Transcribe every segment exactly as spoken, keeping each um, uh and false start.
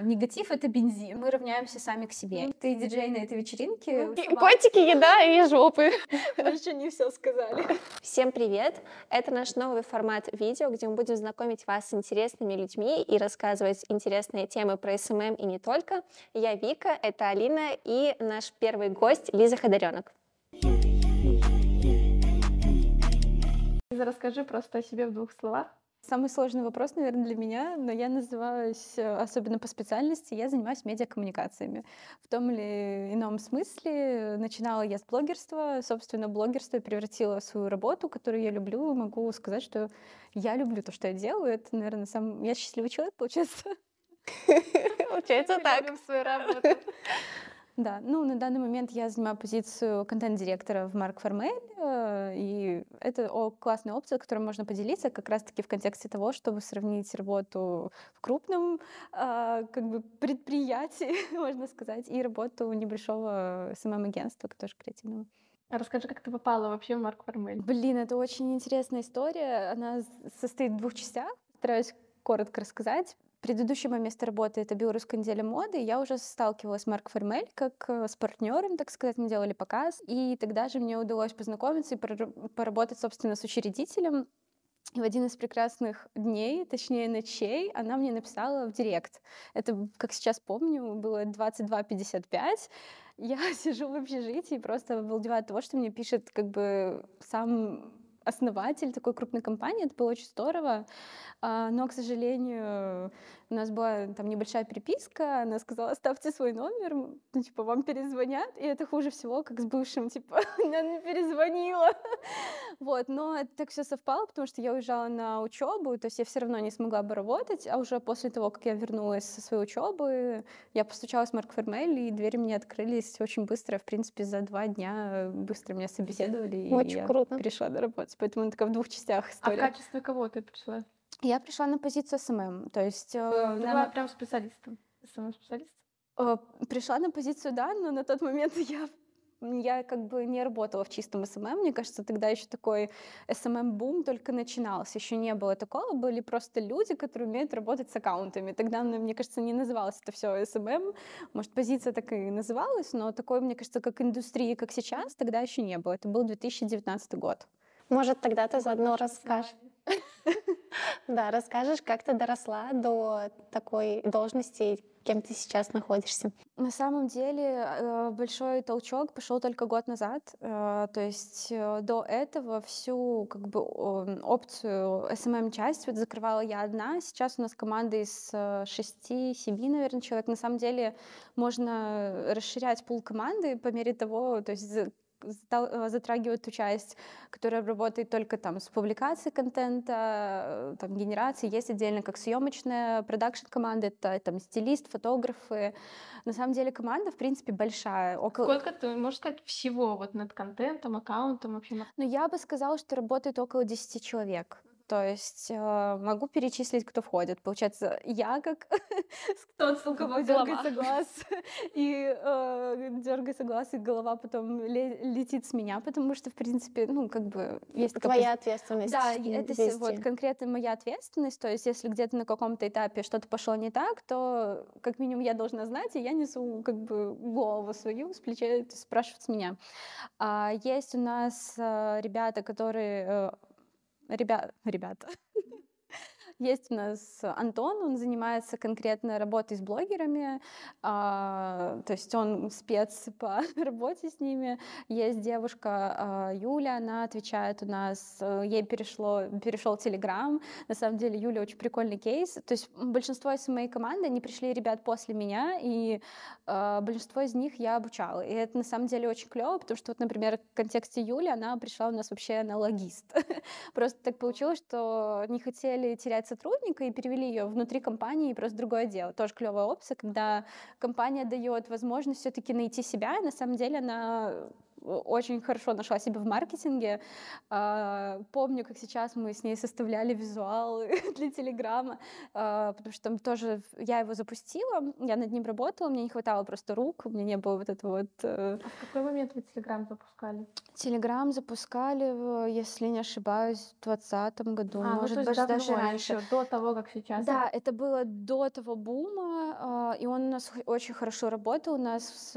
что негатив — это бензин. Мы равняемся сами к себе. Ты диджей на этой вечеринке. Котики, еда и жопы. Мы еще не все сказали. Всем привет! Это наш новый формат видео, где мы будем знакомить вас с интересными людьми и рассказывать интересные темы про эс эм эм и не только. Я Вика, это Алина и наш первый гость Лиза Ходарёнок. Лиза, расскажи просто о себе в двух словах. Самый сложный вопрос, наверное, для меня, но я называюсь, особенно по специальности, я занимаюсь медиакоммуникациями. В том или ином смысле начинала я с блогерства. Собственно, блогерство превратила в свою работу, которую я люблю. Могу сказать, что я люблю то, что я делаю. Это, наверное, сам... Я счастливый человек, получается. Получается так. Мы любим свою работу. Да, ну на данный момент я занимаю позицию контент-директора в Марк Formelle, и это о, классная опция, которой можно поделиться как раз-таки в контексте того, чтобы сравнить работу в крупном э, как бы предприятии, можно сказать, и работу небольшого эс эм эм-агентства, тоже креативного. Расскажи, как ты попала вообще в Марк Formelle? Блин, это очень интересная история, она состоит в двух частях, стараюсь коротко рассказать. Предыдущее мое место работы — это Белорусская неделя моды. Я уже сталкивалась с Марк Formelle как с партнером, так сказать, мы делали показ. И тогда же мне удалось познакомиться и поработать, собственно, с учредителем. И в один из прекрасных дней, точнее ночей, она мне написала в директ. Это, как сейчас помню, было двадцать два пятьдесят пять. Я сижу в общежитии и просто обалдеваю от того, что мне пишет как бы сам... основатель такой крупной компании, это было очень здорово, но, к сожалению, у нас была там небольшая переписка, она сказала, оставьте свой номер, ну, типа, вам перезвонят, и это хуже всего, как с бывшим, типа, она не перезвонила, вот, но это так все совпало, потому что я уезжала на учебу, то есть я все равно не смогла бы работать, а уже после того, как я вернулась со своей учебы, я постучалась в Марк Formelle, и двери мне открылись очень быстро, в принципе, за два дня быстро меня собеседовали, очень и я круто. Перешла на работу. Поэтому она такая в двух частях история. А в качестве кого ты пришла? Я пришла на позицию эс эм эм. То есть... Была на... прям специалистом? эс эм эм-специалист? Пришла на позицию, да, но на тот момент я... Я как бы не работала в чистом эс эм эм, мне кажется, тогда еще такой эс эм эм-бум только начинался, еще не было такого, были просто люди, которые умеют работать с аккаунтами, тогда, мне кажется, не называлось это все эс эм эм, может, позиция так и называлась, но такой, мне кажется, как индустрии, как сейчас, тогда еще не было, это был две тысячи девятнадцатый год. Может, тогда ты заодно расскажешь. Да, расскажешь, как ты доросла до такой должности, кем ты сейчас находишься. На самом деле большой толчок пошел только год назад. То есть до этого всю как бы опцию эс эм эм-часть вот закрывала я одна. Сейчас у нас команда из шести-семи, наверное, человек. На самом деле можно расширять пул команды по мере того, то есть затрагивают ту часть, которая работает только там с публикацией контента, там, генерацией. Есть отдельно как съемочная продакшн-команда, это там стилист, фотографы. На самом деле команда, в принципе, большая. Около... Сколько ты, можешь сказать, всего вот над контентом, аккаунтом? Вообще? Ну, я бы сказала, что работает около десяти человек. То есть э, могу перечислить, кто входит. Получается, я как тот, у кого дергается глаз, и э, дергается глаз, и голова потом летит с меня, потому что, в принципе, ну, как бы... есть твоя ответственность. Да, это вот, конкретно моя ответственность. То есть если где-то на каком-то этапе что-то пошло не так, то как минимум я должна знать, и я несу как бы голову свою с плеча, спрашивают с меня. А, есть у нас э, ребята, которые... Э, Ребя... Ребята. Есть у нас Антон, он занимается конкретно работой с блогерами, а, то есть он спец по работе с ними. Есть девушка а, Юля, она отвечает у нас, ей перешло, перешел Телеграм. На самом деле Юля очень прикольный кейс. То есть большинство из моей команды, они пришли, ребят, после меня, и а, большинство из них я обучала. И это на самом деле очень клево, потому что, вот, например, в контексте Юли она пришла у нас вообще на логист. Просто так получилось, что не хотели терять сотрудника и перевели ее внутри компании и просто другое дело. Тоже клевая опция, когда компания дает возможность все-таки найти себя, и на самом деле она очень хорошо нашла себя в маркетинге. Помню, как сейчас мы с ней составляли визуал для Телеграма, потому что там тоже я его запустила, я над ним работала, мне не хватало просто рук, у меня не было вот этого вот... А в какой момент вы Телеграм запускали? Телеграм запускали, если не ошибаюсь, в двадцатом году, а, может ну, даже, даже раньше. Еще, до того, как сейчас. Да, это было до того бума, и он у нас очень хорошо работал, у нас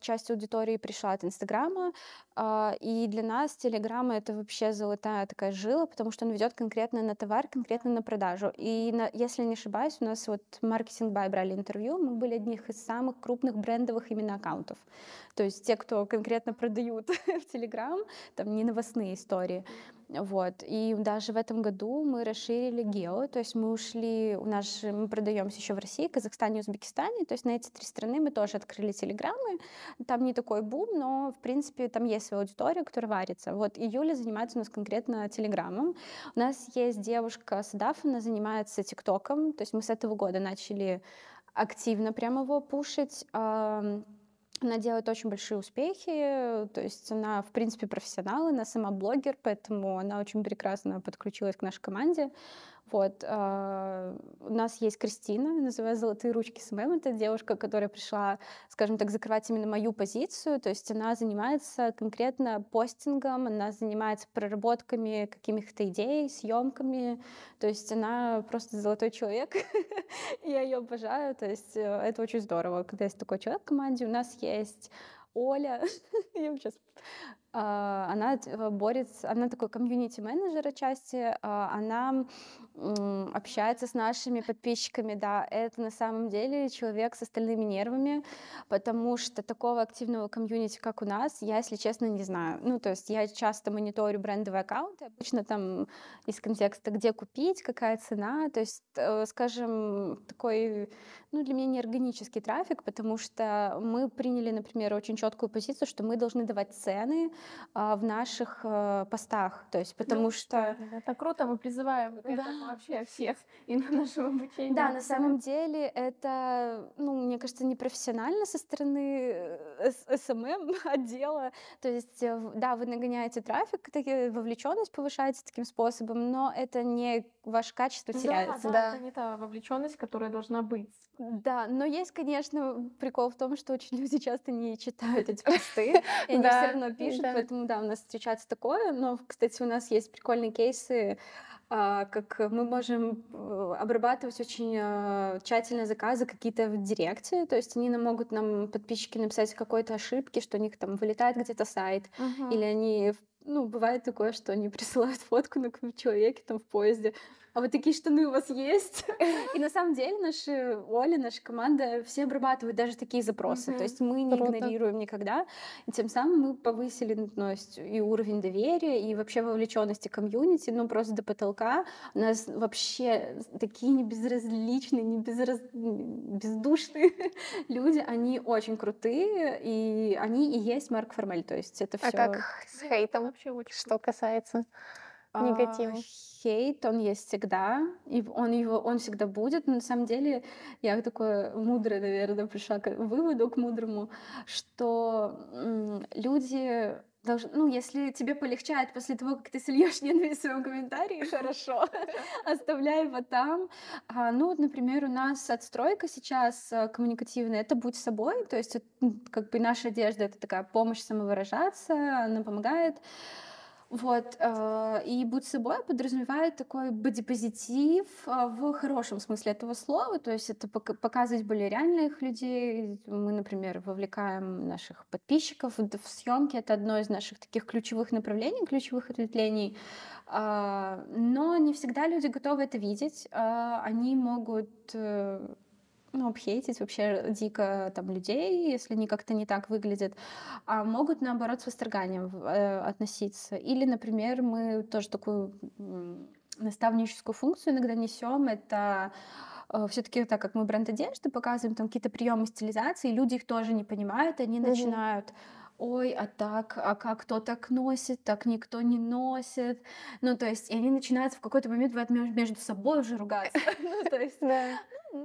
часть аудитории пришла от Инстаграма, и для нас Телеграм — это вообще золотая такая жила, потому что он ведет конкретно на товар, конкретно на продажу. И, на, если не ошибаюсь, у нас вот Маркетинг Бай брали интервью, мы были одних из самых крупных брендовых именно аккаунтов. То есть те, кто конкретно продают в Телеграм, там не новостные истории. Вот. И даже в этом году мы расширили гео, то есть мы ушли, у нас мы продаемся еще в России, Казахстане, Узбекистане, то есть на эти три страны мы тоже открыли телеграммы, там не такой бум, но в принципе там есть своя аудитория, которая варится. Вот и Юля занимается у нас конкретно телеграммом. У нас есть девушка Садаф, она занимается тиктоком, то есть мы с этого года начали активно прямо его пушить. Она делает очень большие успехи, то есть она, в принципе, профессионал, она сама блогер, поэтому она очень прекрасно подключилась к нашей команде. Вот. У нас есть Кристина, называю «Золотые ручки эс эм эм». Это девушка, которая пришла, скажем так, закрывать именно мою позицию. То есть она занимается конкретно постингом, она занимается проработками каких-то идей, съемками. То есть она просто золотой человек. Я ее обожаю. То есть это очень здорово, когда есть такой человек в команде. У нас есть Оля. Я сейчас... Она борется, она такой комьюнити-менеджер отчасти, она общается с нашими подписчиками, да, это на самом деле человек с остальными нервами, потому что такого активного комьюнити, как у нас, я, если честно, не знаю. Ну, то есть я часто мониторю брендовые аккаунты, обычно там из контекста, где купить, какая цена, то есть, скажем, такой, ну, для меня неорганический трафик, потому что мы приняли, например, очень четкую позицию, что мы должны давать цены в наших постах, то есть потому ну, что... Это круто, мы призываем к этому вообще всех и на нашем обучении. Да, на самом деле это, ну, мне кажется, непрофессионально со стороны эс эм эм отдела, то есть, да, вы нагоняете трафик, вовлеченность повышаете таким способом, но это не ваше качество теряется. Да, да, да, это не та вовлеченность, которая должна быть. Да, но есть, конечно, прикол в том, что очень люди часто не читают эти посты, и они все равно пишут, поэтому, да, у нас встречается такое, но, кстати, у нас есть прикольные кейсы, как мы можем обрабатывать очень тщательно заказы какие-то в директе, то есть они могут нам, подписчики, написать какой-то ошибки, что у них там вылетает где-то сайт, uh-huh. или они, ну, бывает такое, что они присылают фотку на человеке там в поезде, а вот такие штаны у вас есть? И на самом деле наши Оля, наша команда, все обрабатывают даже такие запросы. Mm-hmm. То есть мы не Круто. Игнорируем никогда. И тем самым мы повысили, ну, и уровень доверия, и вообще вовлеченности комьюнити, ну, просто до потолка. У нас вообще такие небезразличные, небезраз... бездушные люди, они очень крутые, и они и есть Марк Formelle. То есть это все. А как с хейтом вообще, что касается негатива? Хейт, он есть всегда, и он, его, он всегда будет, но на самом деле я такое мудрое, наверное, пришла к выводу, к мудрому, что м- люди... Должен, ну, если тебе полегчает после того, как ты сольешь ненависть в своем комментарии, хорошо, оставляй его там. А, ну, вот, например, у нас отстройка сейчас коммуникативная — это «Будь собой», то есть как бы наша одежда — это такая помощь самовыражаться, она помогает. Вот, и «Будь собой» подразумевает такой бодипозитив в хорошем смысле этого слова, то есть это показывать более реальных людей. Мы, например, вовлекаем наших подписчиков в съемки, это одно из наших таких ключевых направлений, ключевых ответвлений, но не всегда люди готовы это видеть, они могут... ну, обхейтить вообще дико там людей, если они как-то не так выглядят, а могут, наоборот, с восторганием э, относиться. Или, например, мы тоже такую м- наставническую функцию иногда несем, это э, все-таки так, как мы бренд одежды показываем, там какие-то приемы стилизации, люди их тоже не понимают, они mm-hmm. начинают... ой, а так, а как кто так носит, так никто не носит. Ну, то есть, и они начинают в какой-то момент между собой уже ругаться. Ну, то есть,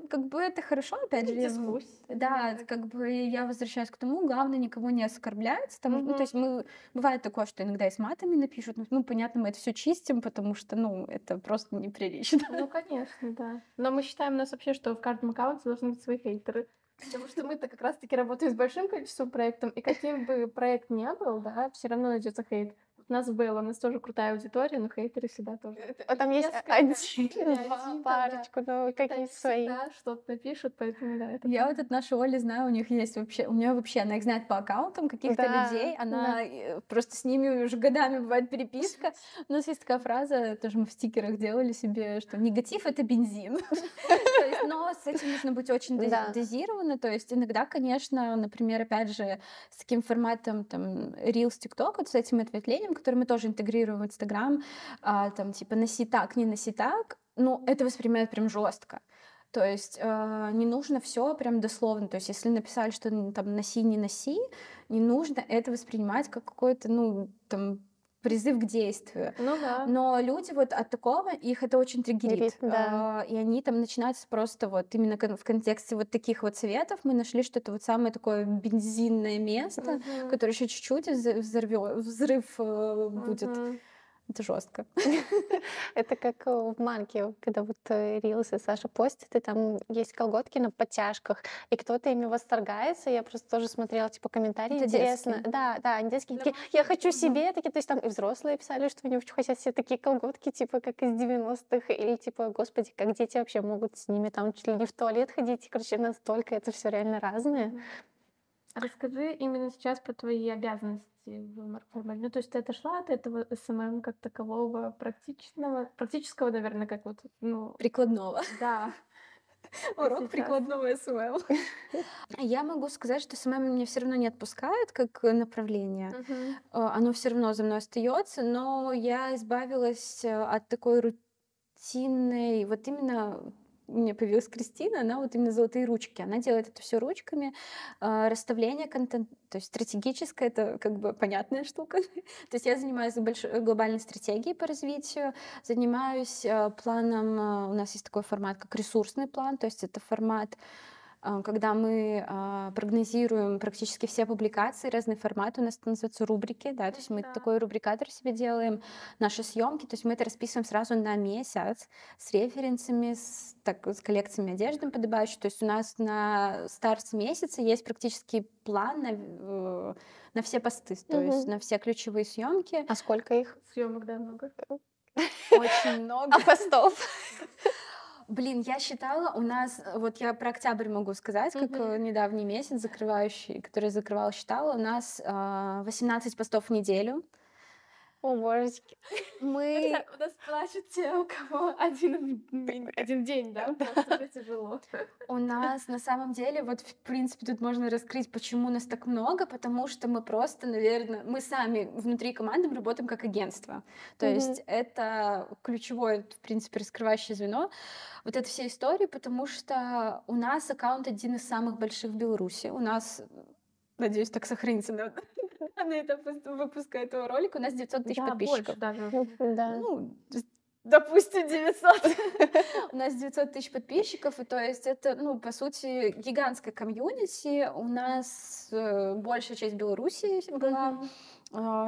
как бы это хорошо, опять же, да, как бы я возвращаюсь к тому, главное никого не оскорблять, там, угу. ну, то есть мы, бывает такое, что иногда и с матами напишут, ну, понятно, мы это все чистим, потому что, ну, это просто неприлично. Ну, конечно, да, но мы считаем нас вообще, что в каждом аккаунте должны быть свои хейтеры. Потому что мы-то как раз-таки работаем с большим количеством проектов, и каким бы проект ни был, да, все равно найдется хейт. У нас было, у нас тоже крутая аудитория, но хейтеры всегда тоже. А там есть один, парочку, но какие-то свои. Да, что-то напишут, поэтому да. Я вот от нашей Оли знаю, у них есть вообще, у нее вообще, она их знает по аккаунтам каких-то людей, она просто с ними уже годами бывает переписка. У нас есть такая фраза, тоже мы в стикерах делали себе, что негатив — это бензин. Но с этим нужно быть очень дозированно, то есть иногда, конечно, например, опять же, с таким форматом там Reels, TikTok, вот с этим ответвлением, который мы тоже интегрируем в Инстаграм, там типа носи так, не носи так, ну это воспринимают прям жестко. То есть э, не нужно все прям дословно. То есть если написали, что там носи, не носи, не нужно это воспринимать как какой-то, ну там призыв к действию. Ну, да. Но люди вот от такого, их это очень триггерит. Да. Э, и они там начинаются просто вот именно в контексте вот таких вот советов. Мы нашли, что это вот самое такое бензинное место, угу. которое еще чуть-чуть взорвёт, взрыв э, будет. Угу. Это жестко. Это как в манке, когда вот рилсы Саша постит, и там есть колготки на подтяжках, и кто-то ими восторгается. Я просто тоже смотрела, типа, комментарии. Интересно. Да, да, они детские. Я хочу себе такие, то есть там и взрослые писали, что они хотят себе такие колготки, типа, как из девяностых, или типа, господи, как дети вообще могут с ними там чуть ли не в туалет ходить. Короче, настолько это все реально разное. Расскажи именно сейчас про твои обязанности в Марк Формеле. Ну, то есть ты отошла от этого эс эм эм как такового практичного, практического, наверное, как вот, ну... Прикладного. Да. Урок прикладного эс эм эм. Я могу сказать, что эс эм эм меня все равно не отпускает как направление. Uh-huh. Оно все равно за мной остается, но я избавилась от такой рутинной... Вот именно... У меня появилась Кристина, она вот именно золотые ручки. Она делает это все ручками. Расставление контента, то есть стратегическое, это как бы понятная штука. То есть я занимаюсь большой, глобальной стратегией по развитию, занимаюсь планом, у нас есть такой формат, как ресурсный план, то есть это формат, когда мы прогнозируем практически все публикации, разные форматы, у нас это называется рубрики, да, то есть мы да. такой рубрикатор себе делаем, наши съемки, то есть мы это расписываем сразу на месяц с референсами, с, так, с коллекциями одежды подобающей, то есть у нас на старт месяца есть практически план на, на все посты, то угу. есть на все ключевые съемки. А сколько их? Съемок, да, много. Очень много. А постов? Блин, я считала, у нас, вот я про октябрь могу сказать, как mm-hmm. недавний месяц, закрывающий, который я закрывала, считала, у нас э, восемнадцать постов в неделю. О, божечки. Мы... У нас плачут те, у кого один, один день, да? Просто тяжело. У нас, на самом деле, вот, в принципе, тут можно раскрыть, почему нас так много, потому что мы просто, наверное, мы сами внутри команды работаем как агентство. То есть это ключевое, в принципе, раскрывающее звено. Вот это все истории, потому что у нас аккаунт один из самых больших в Беларуси. У нас... Надеюсь, так сохранится на, на этап выпуска этого ролика. У нас девятьсот тысяч да, подписчиков. Больше даже. Да. Ну, допустим, девятьсот. У нас девятьсот тысяч подписчиков. И то есть это, ну, по сути, гигантская комьюнити. У нас э, большая часть Беларуси была. Mm-hmm.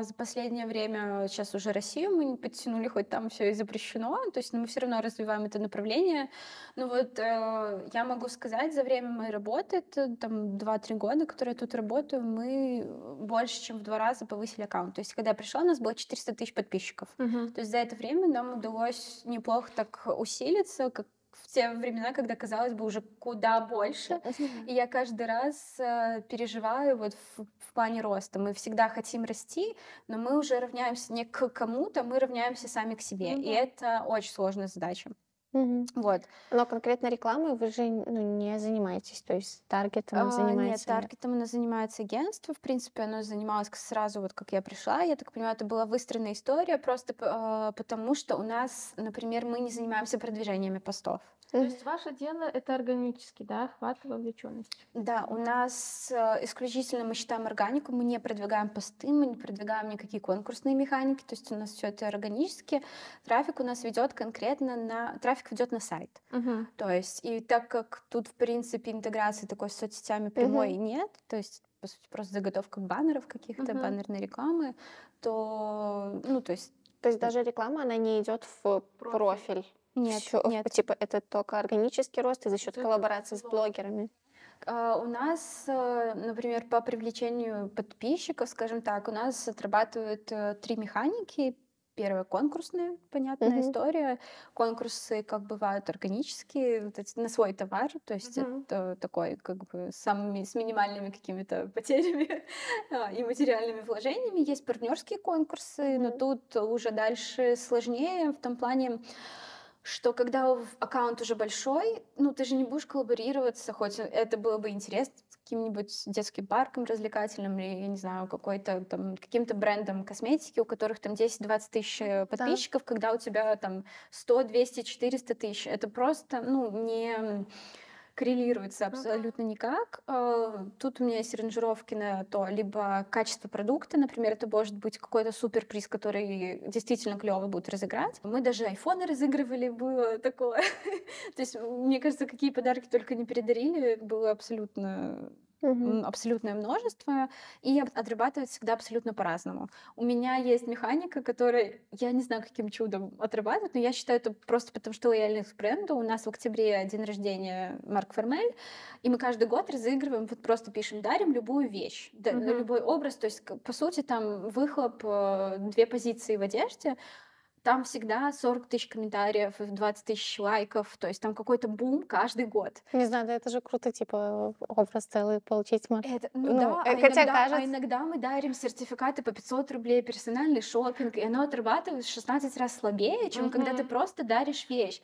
За последнее время, сейчас уже Россию мы не подтянули, хоть там все и запрещено, то есть, ну, мы все равно развиваем это направление. Ну вот э, я могу сказать, за время моей работы, это, там два-три года, которые я тут работаю, мы больше, чем в два раза повысили аккаунт. То есть когда я пришла, у нас было четыреста тысяч подписчиков. Угу. То есть за это время нам удалось неплохо так усилиться, как в те времена, когда, казалось бы, уже куда больше. И я каждый раз э, переживаю вот в, в плане роста. Мы всегда хотим расти, но мы уже равняемся не к кому-то, мы равняемся сами к себе. Mm-hmm. И это очень сложная задача. Mm-hmm. Вот. Но конкретно рекламой вы же, ну, не занимаетесь, то есть таргетом а, занимаетесь? Нет, таргетом она занимается агентство, в принципе, оно занималось сразу, вот как я пришла, я так понимаю, это была выстроенная история, просто э, потому что у нас, например, мы не занимаемся продвижениями постов. То есть ваше дело это органический, да, охват и вовлеченность? Да, у нас исключительно мы считаем органику, мы не продвигаем посты, мы не продвигаем никакие конкурсные механики, то есть у нас все это органически. Трафик у нас ведет конкретно на... Трафик ведет на сайт. Угу. То есть, и так как тут, в принципе, интеграции такой с соцсетями прямой угу. нет, то есть по сути, просто заготовка баннеров каких-то, угу. баннерной рекламы, то, ну, то есть... То есть даже реклама, она не идет в профиль? Нет, Всё, нет. Типа это только органический рост и за счет коллаборации с блогерами? У нас, например, по привлечению подписчиков, скажем так, у нас отрабатывают три механики. Первая конкурсная, понятная mm-hmm. история. Конкурсы, как бывают, органические, вот эти, на свой товар, то есть mm-hmm. это такой, как бы, самыми, с минимальными какими-то потерями и материальными вложениями. Есть партнерские конкурсы, mm-hmm. но тут уже дальше сложнее в том плане, что когда аккаунт уже большой, ну ты же не будешь коллаборироваться, хоть это было бы интересно, с каким-нибудь детским парком развлекательным, или, я не знаю, какой-то, там, каким-то брендом косметики, у которых там десять-двадцать тысяч подписчиков, да. когда у тебя там сто, двести, четыреста тысяч. Это просто, ну, не коррелируется абсолютно никак. Тут у меня есть ранжировки на то, либо качество продукта, например, это может быть какой-то суперприз, который действительно клево будут разыграть. Мы даже айфоны разыгрывали, было такое. То есть, мне кажется, какие подарки только не передарили, было абсолютно... Угу. абсолютное множество, и отрабатывать всегда абсолютно по-разному. У меня есть механика, которая, я не знаю, каким чудом отрабатывает, но я считаю, это просто потому, что лояльность к бренду. У нас в октябре день рождения Марк Formelle, и мы каждый год разыгрываем, вот просто пишем, дарим любую вещь, угу. любой образ, то есть, по сути, там выхлоп, две позиции в одежде, там всегда сорок тысяч комментариев, двадцать тысяч лайков, то есть там какой-то бум каждый год. Не знаю, да это же круто, типа, образ целый получить. Это, ну, ну да, а иногда, кажется... а иногда мы дарим сертификаты по пятьсот рублей, персональный шопинг, и оно отрабатывает в шестнадцать раз слабее, чем mm-hmm. когда ты просто даришь вещь.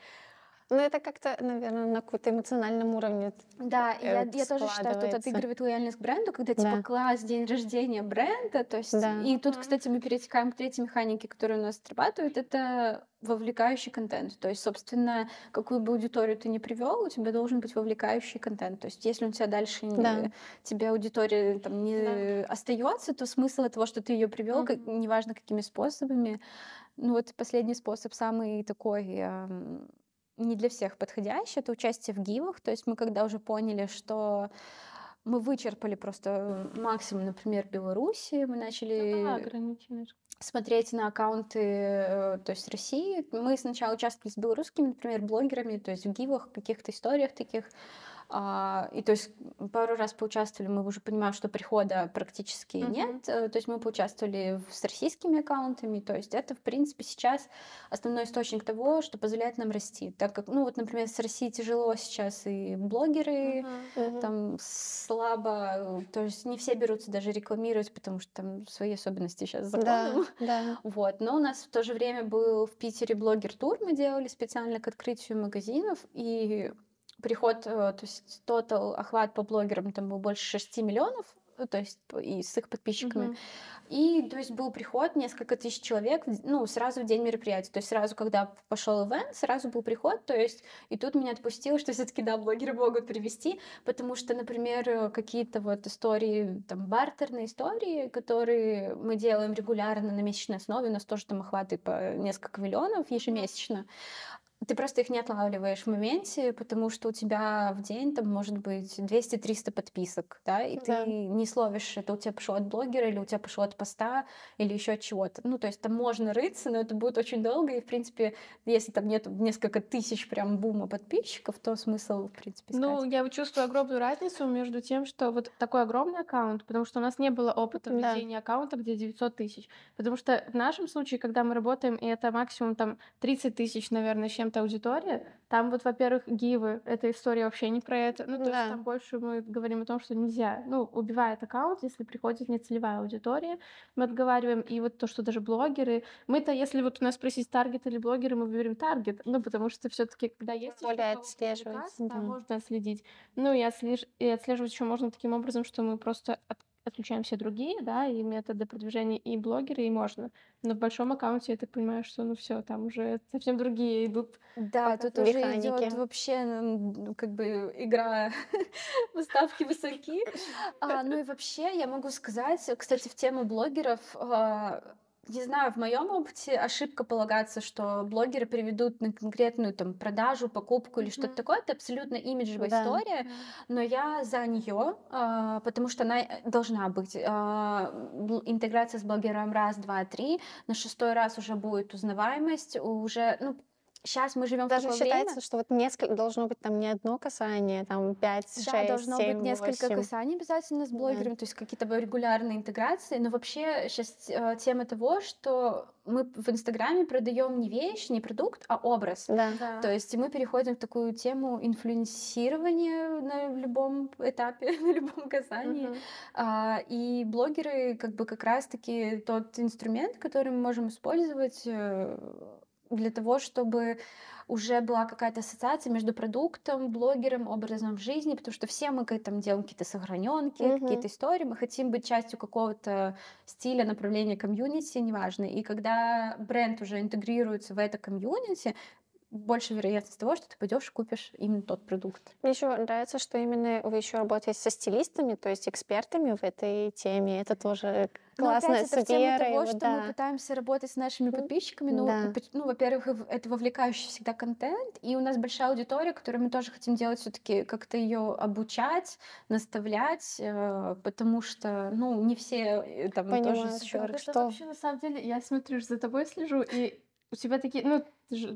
Ну, это как-то, наверное, на каком-то эмоциональном уровне. Да, я, я тоже считаю, тут отыгрывает лояльность к бренду, когда, типа, да. класс, день рождения бренда, то есть... Да. И тут, кстати, мы перетекаем к третьей механике, которая у нас отрабатывает, это вовлекающий контент. То есть, собственно, какую бы аудиторию ты ни привел, у тебя должен быть вовлекающий контент. То есть, если у тебя дальше да. не, тебе аудитория там, не да. остается, то смысл того, что ты ее привел, mm-hmm. неважно какими способами. Ну, вот последний способ, самый такой... не для всех подходящий, это участие в гивах. То есть мы когда уже поняли, что мы вычерпали просто максимум, например, Беларуси, мы начали да, смотреть на аккаунты, то есть России. Мы сначала участвовали с белорусскими, например, блогерами, то есть в гивах, каких-то историях таких. И то есть пару раз поучаствовали, мы уже понимаем, что прихода практически mm-hmm. нет. То есть мы поучаствовали с российскими аккаунтами. То есть это, в принципе, сейчас основной источник того, что позволяет нам расти. Так как, ну вот, например, с Россией тяжело сейчас и блогеры, mm-hmm. там слабо, то есть не все берутся даже рекламировать, потому что там свои особенности сейчас с законом. Да, да. Вот. Но у нас в то же время был в Питере блогер-тур, мы делали специально к открытию магазинов, и приход, то есть тотал охват по блогерам там был больше шести миллионов, то есть и с их подписчиками. Угу. И то есть был приход несколько тысяч человек, ну, сразу в день мероприятия. То есть сразу, когда пошел ивент, сразу был приход, то есть и тут меня отпустило, что все-таки, да, блогеры могут привести, потому что, например, какие-то вот истории, там, бартерные истории, которые мы делаем регулярно на месячной основе, у нас тоже там охваты по несколько миллионов ежемесячно. Ты просто их не отлавливаешь в моменте, потому что у тебя в день там может быть двести-триста подписок, да, и да. ты не словишь, это у тебя пошло от блогера, или у тебя пошло от поста, или еще от чего-то. Ну, то есть там можно рыться, но это будет очень долго, и, в принципе, если там нет несколько тысяч прям бума подписчиков, то смысл, в принципе, искать. Ну, я чувствую огромную разницу между тем, что вот такой огромный аккаунт, потому что у нас не было опыта да. ведения аккаунта, где девятьсот тысяч, потому что в нашем случае, когда мы работаем, и это максимум там тридцать тысяч, наверное, с чем-то, аудитория, там вот, во-первых, гивы, эта история вообще не про это, ну, то да. есть там больше мы говорим о том, что нельзя, ну, убивает аккаунт, если приходит нецелевая аудитория, мы отговариваем, и вот то, что даже блогеры, мы-то, если вот у нас спросить таргет или блогеры, мы выберем таргет, ну, потому что все-таки, когда есть... Более отслеживать. Да, можно отследить. Ну, и, отслеж... и отслеживать еще можно таким образом, что мы просто от... отключаем все другие, да, и методы продвижения, и блогеры, и можно. Но в большом аккаунте ты понимаешь, что ну все, там уже совсем другие идут. Да, тут уже идет вообще как бы игра, ставки высоки. А, ну и вообще я могу сказать, кстати, в тему блогеров, не знаю, в моем опыте ошибка полагаться, что блогеры приведут на конкретную там продажу, покупку или mm-hmm. что-то такое. Это абсолютно имиджевая да. история, но я за нее, потому что она должна быть. Интеграция с блогером раз, два, три. На шестой раз уже будет узнаваемость, уже, ну, сейчас мы живем в такое время. Даже считается, что вот несколько, должно быть там не одно касание, там пять, шесть, семь, восемь. Да, должно быть несколько касаний обязательно с блогером, то есть какие-то регулярные интеграции. Но вообще сейчас э, тема того, что мы в Инстаграме продаем не вещь, не продукт, а образ. Да. Да. То есть мы переходим в такую тему инфлюенсирования на любом этапе, на любом касании. Угу. А, и блогеры как бы как раз-таки тот инструмент, который мы можем использовать э, для того, чтобы уже была какая-то ассоциация между продуктом, блогером, образом в жизни, потому что все мы там делаем какие-то сохраненки, mm-hmm. какие-то истории, мы хотим быть частью какого-то стиля, направления комьюнити, неважно. И когда бренд уже интегрируется в это комьюнити, больше вероятность того, что ты пойдешь и купишь именно тот продукт. Мне еще нравится, что именно вы еще работаете со стилистами, то есть экспертами в этой теме. Это тоже классно. Это в тему того, что да. мы пытаемся работать с нашими подписчиками. Ну, да. ну, во-первых, это вовлекающий всегда контент, и у нас большая аудитория, которую мы тоже хотим делать все-таки как-то ее обучать, наставлять, потому что, ну, не все там понимаю, тоже сёры, что... Это вообще на самом деле, я смотрю, за тобой слежу и у тебя такие, ну,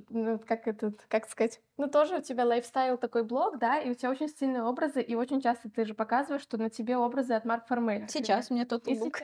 ну, как этот, как сказать, ну, тоже у тебя лайфстайл такой блог, да, и у тебя очень сильные образы, и очень часто ты же показываешь, что на тебе образы от Марк Формеля. Сейчас у меня тот лук.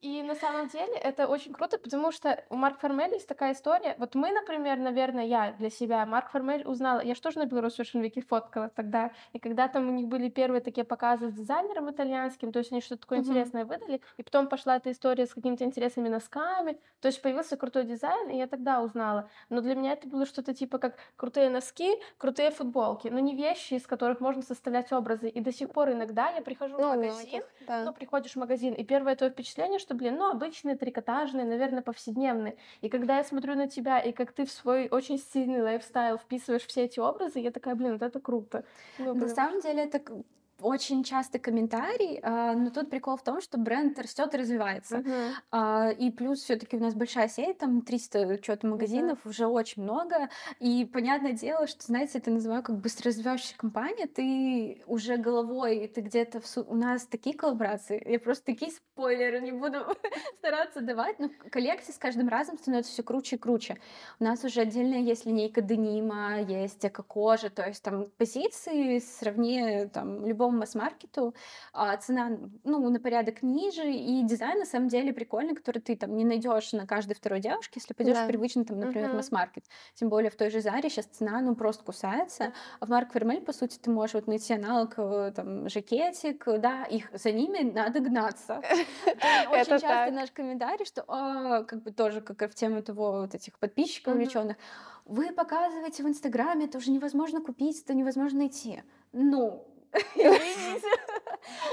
И на самом деле это очень круто, потому что у Марк Формеля есть такая история. Вот мы, например, наверное, я для себя Марк Формель узнала. Я же тоже на Беларусь Fashion Week фоткала тогда. И когда там у них были первые такие показы с дизайнером итальянским, то есть они что-то такое интересное выдали, и потом пошла эта история с какими-то интересными носками. То есть появился крутой дизайн, и я тогда узнала. Но для меня это было что-то типа как крутые носки, крутые футболки, но не вещи, из которых можно составлять образы. И до сих пор иногда я прихожу ну, в магазин, ну, да. ну, приходишь в магазин, и первое твое впечатление, что, блин, ну, обычные, трикотажные, наверное, повседневные. И когда я смотрю на тебя, и как ты в свой очень сильный лайфстайл вписываешь все эти образы, я такая, блин, вот это круто. Ну, на самом деле это... очень частый комментарий, но тут прикол в том, что бренд растет и развивается. Uh-huh. И плюс все-таки у нас большая сеть, там триста что-то магазинов, uh-huh. уже очень много. И понятное дело, что, знаете, это называю как быстроразвивающая компания, ты уже головой, и ты где-то... В су... У нас такие коллаборации, я просто такие спойлеры не буду стараться давать, но коллекции с каждым разом становятся все круче и круче. У нас уже отдельная есть линейка денима, есть эко-кожа, то есть там позиции сравни там любого масс-маркету, а цена ну, на порядок ниже, и дизайн на самом деле прикольный, который ты там не найдешь на каждой второй девушке, если пойдешь да. привычно, там, например, uh-huh. в масс-маркет. Тем более в той же Заре сейчас цена ну, просто кусается. А в Марк Формель, по сути, ты можешь вот, найти аналог там, жакетик, да, их за ними надо гнаться. Очень часто наш комментарий, что как бы тоже как в тему того вот этих подписчиков увлеченных, вы показываете в Инстаграме, это уже невозможно купить, это невозможно найти. Ну,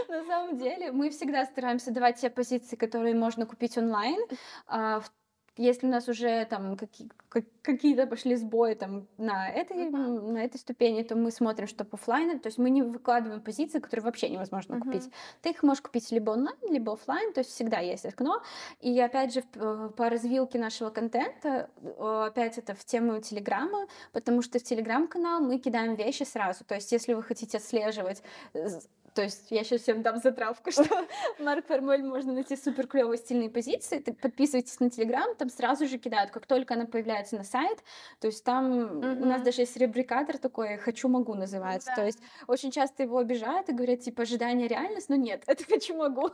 на самом деле мы всегда стараемся давать те позиции, которые можно купить онлайн. Если у нас уже там какие- какие-то пошли сбои там, на, этой, uh-huh. на этой ступени, то мы смотрим, что офлайн, то есть мы не выкладываем позиции, которые вообще невозможно uh-huh. купить. Ты их можешь купить либо онлайн, либо офлайн, то есть всегда есть окно. И опять же по развилке нашего контента, опять это в тему Телеграма, потому что в Телеграм-канал мы кидаем вещи сразу. То есть если вы хотите отслеживать... То есть я сейчас всем дам затравку, что Марк Формель можно найти супер клевые стильные позиции. Подписывайтесь на Телеграм, там сразу же кидают, как только она появляется на сайт. То есть там mm-hmm. у нас даже есть ребрикатор такой «хочу-могу» называется. Да. То есть очень часто его обижают и говорят, типа, ожидание реальность, но нет, это «хочу-могу».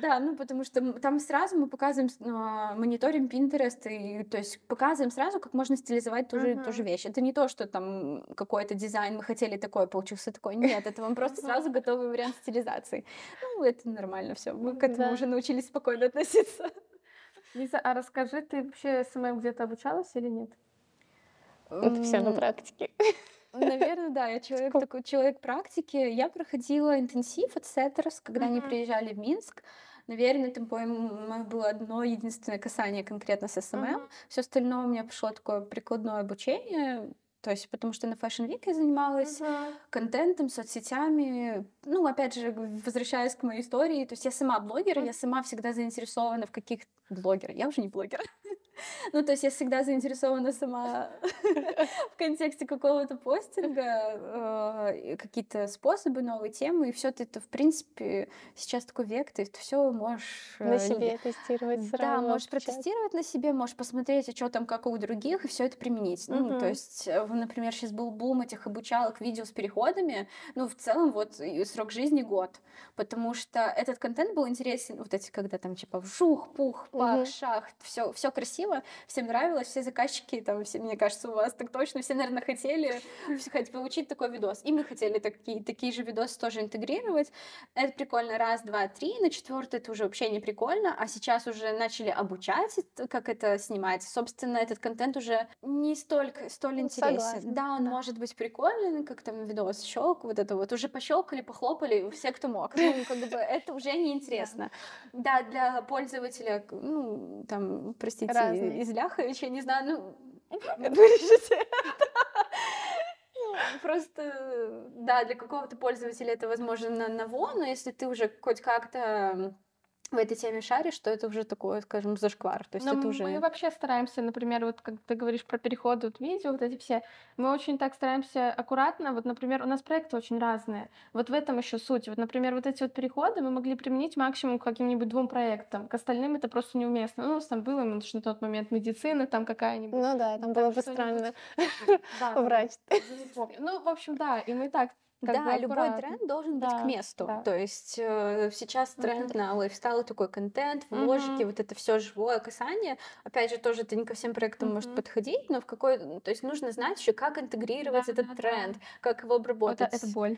Да, ну потому что там сразу мы показываем, мониторим Pinterest, и то есть показываем сразу, как можно стилизовать ту же вещь. Это не то, что там какой-то дизайн, мы хотели такой, получился такой, нет. Это вам просто сразу готовый вариант стилизации. Ну, это нормально все. Мы к этому да. уже научились спокойно относиться. Лиза, а расскажи, ты вообще эс эм эм где-то обучалась или нет? Это все на практике. Наверное, да, я человек такой, человек практики. Я проходила интенсив от Cetras, когда они приезжали в Минск. Наверное, это, по-моему, было одно единственное касание конкретно с эс эм эм. Все остальное у меня пошло такое прикладное обучение. То есть, потому что на Fashion Week я занималась uh-huh. контентом, соцсетями. Ну, опять же, возвращаясь к моей истории, то есть я сама блогер, uh-huh. я сама всегда заинтересована в каких-то... Блогер? Я уже не блогер. Ну, то есть я всегда заинтересована сама в контексте какого-то постинга, какие-то способы, новые темы, и все это, в принципе, сейчас такой век, ты все можешь... На себе тестировать сразу. Да, можешь протестировать на себе, можешь посмотреть, что там, как у других, и все это применить. Ну, то есть, например, сейчас был бум этих обучалок, видео с переходами, ну, в целом, вот, срок жизни год, потому что этот контент был интересен, вот эти, когда там, типа, вжух, пух, пах, шах, все красиво, всем нравилось, все заказчики, там, все, мне кажется, у вас так точно, все, наверное, хотели получить такой видос. И мы хотели такие, такие же видосы тоже интегрировать. Это прикольно раз, два, три, на четвертый это уже вообще не прикольно, а сейчас уже начали обучать, как это снимать. Собственно, этот контент уже не столько, столь интересен. Согласна, да, он да. может быть прикольный, как там видос, щелк, вот это вот. Уже пощелкали, похлопали, все, кто мог. Ну, как бы, это уже неинтересно. Да, для пользователя, ну, там, простите, из Ляхович, я не знаю, ну, вырежете. Просто, да, для какого-то пользователя это, возможно, ново, но если ты уже хоть как-то в этой теме шаришь, что это уже такое, скажем, зашквар. То есть это уже... Мы вообще стараемся, например, вот как ты говоришь про переходы от видео, вот эти все, мы очень так стараемся аккуратно, вот, например, у нас проекты очень разные, вот в этом еще суть. Вот, например, вот эти вот переходы мы могли применить максимум к каким-нибудь двум проектам, к остальным это просто неуместно. Ну, у нас там было, мы на тот момент медицина там какая-нибудь. Ну да, там, там было бы странно. Врач. Ну, в общем, да, и мы так... Как да, любой тренд должен да, быть к месту. Да. То есть э, сейчас тренд mm-hmm. на лайфстайл, такой контент, вложики, mm-hmm. вот это все живое касание. Опять же, тоже это не ко всем проектам mm-hmm. может подходить, но в какой... То есть нужно знать еще, как интегрировать да, этот да, тренд, да. как его обработать. Вот это боль.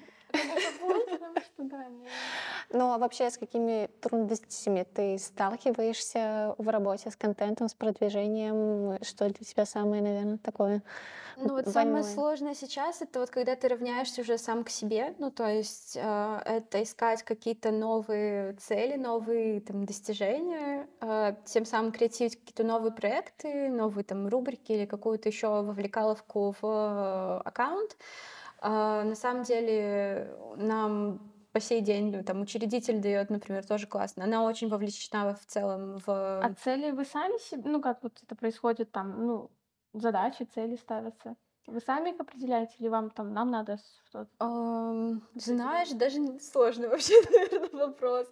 Ну, а вообще с какими трудностями ты сталкиваешься в работе с контентом, с продвижением? Что для тебя самое, наверное, такое? Ну, вот самое сложное сейчас, это вот когда ты равняешься уже сам к себе, ну, то есть э, это искать какие-то новые цели, новые там достижения, э, тем самым креативить какие-то новые проекты, новые там рубрики или какую-то еще вовлекаловку в э, аккаунт. Э, на самом деле нам по сей день, ну, там, учредитель дает, например, тоже классно. Она очень вовлечена в целом в... А цели вы сами себе, ну, как вот это происходит там, ну, задачи, цели ставятся? Вы сами их определяете, или вам там, нам надо что-то? Um, знаешь, даже сложный вообще, наверное, вопрос.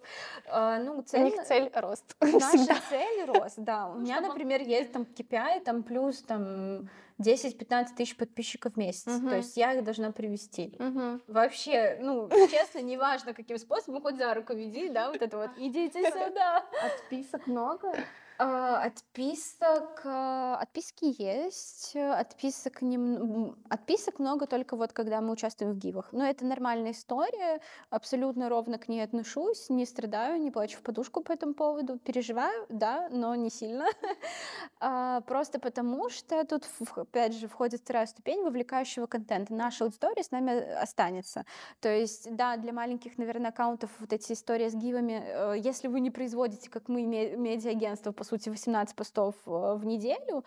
Uh, ну, цель... У них цель — рост. Наша цель — рост, да. У меня, например, есть там кей пи ай, там плюс там десять-пятнадцать тысяч подписчиков в месяц. Uh-huh. То есть я их должна привести. Uh-huh. Вообще, ну, честно, неважно, каким способом, хоть за руку веди, да, вот это вот, идите сюда. Отписок много? Отписок, отписки есть, отписок, не... отписок много только вот когда мы участвуем в гивах. Но это нормальная история, абсолютно ровно к ней отношусь, не страдаю, не плачу в подушку по этому поводу, переживаю, да, но не сильно. Просто потому что тут, опять же, входит вторая ступень вовлекающего контента. Наша аудитория с нами останется. То есть, да, для маленьких, наверное, аккаунтов вот эти истории с гивами, если вы не производите, как мы, медиа-агентство, по сути, восемнадцать постов в неделю,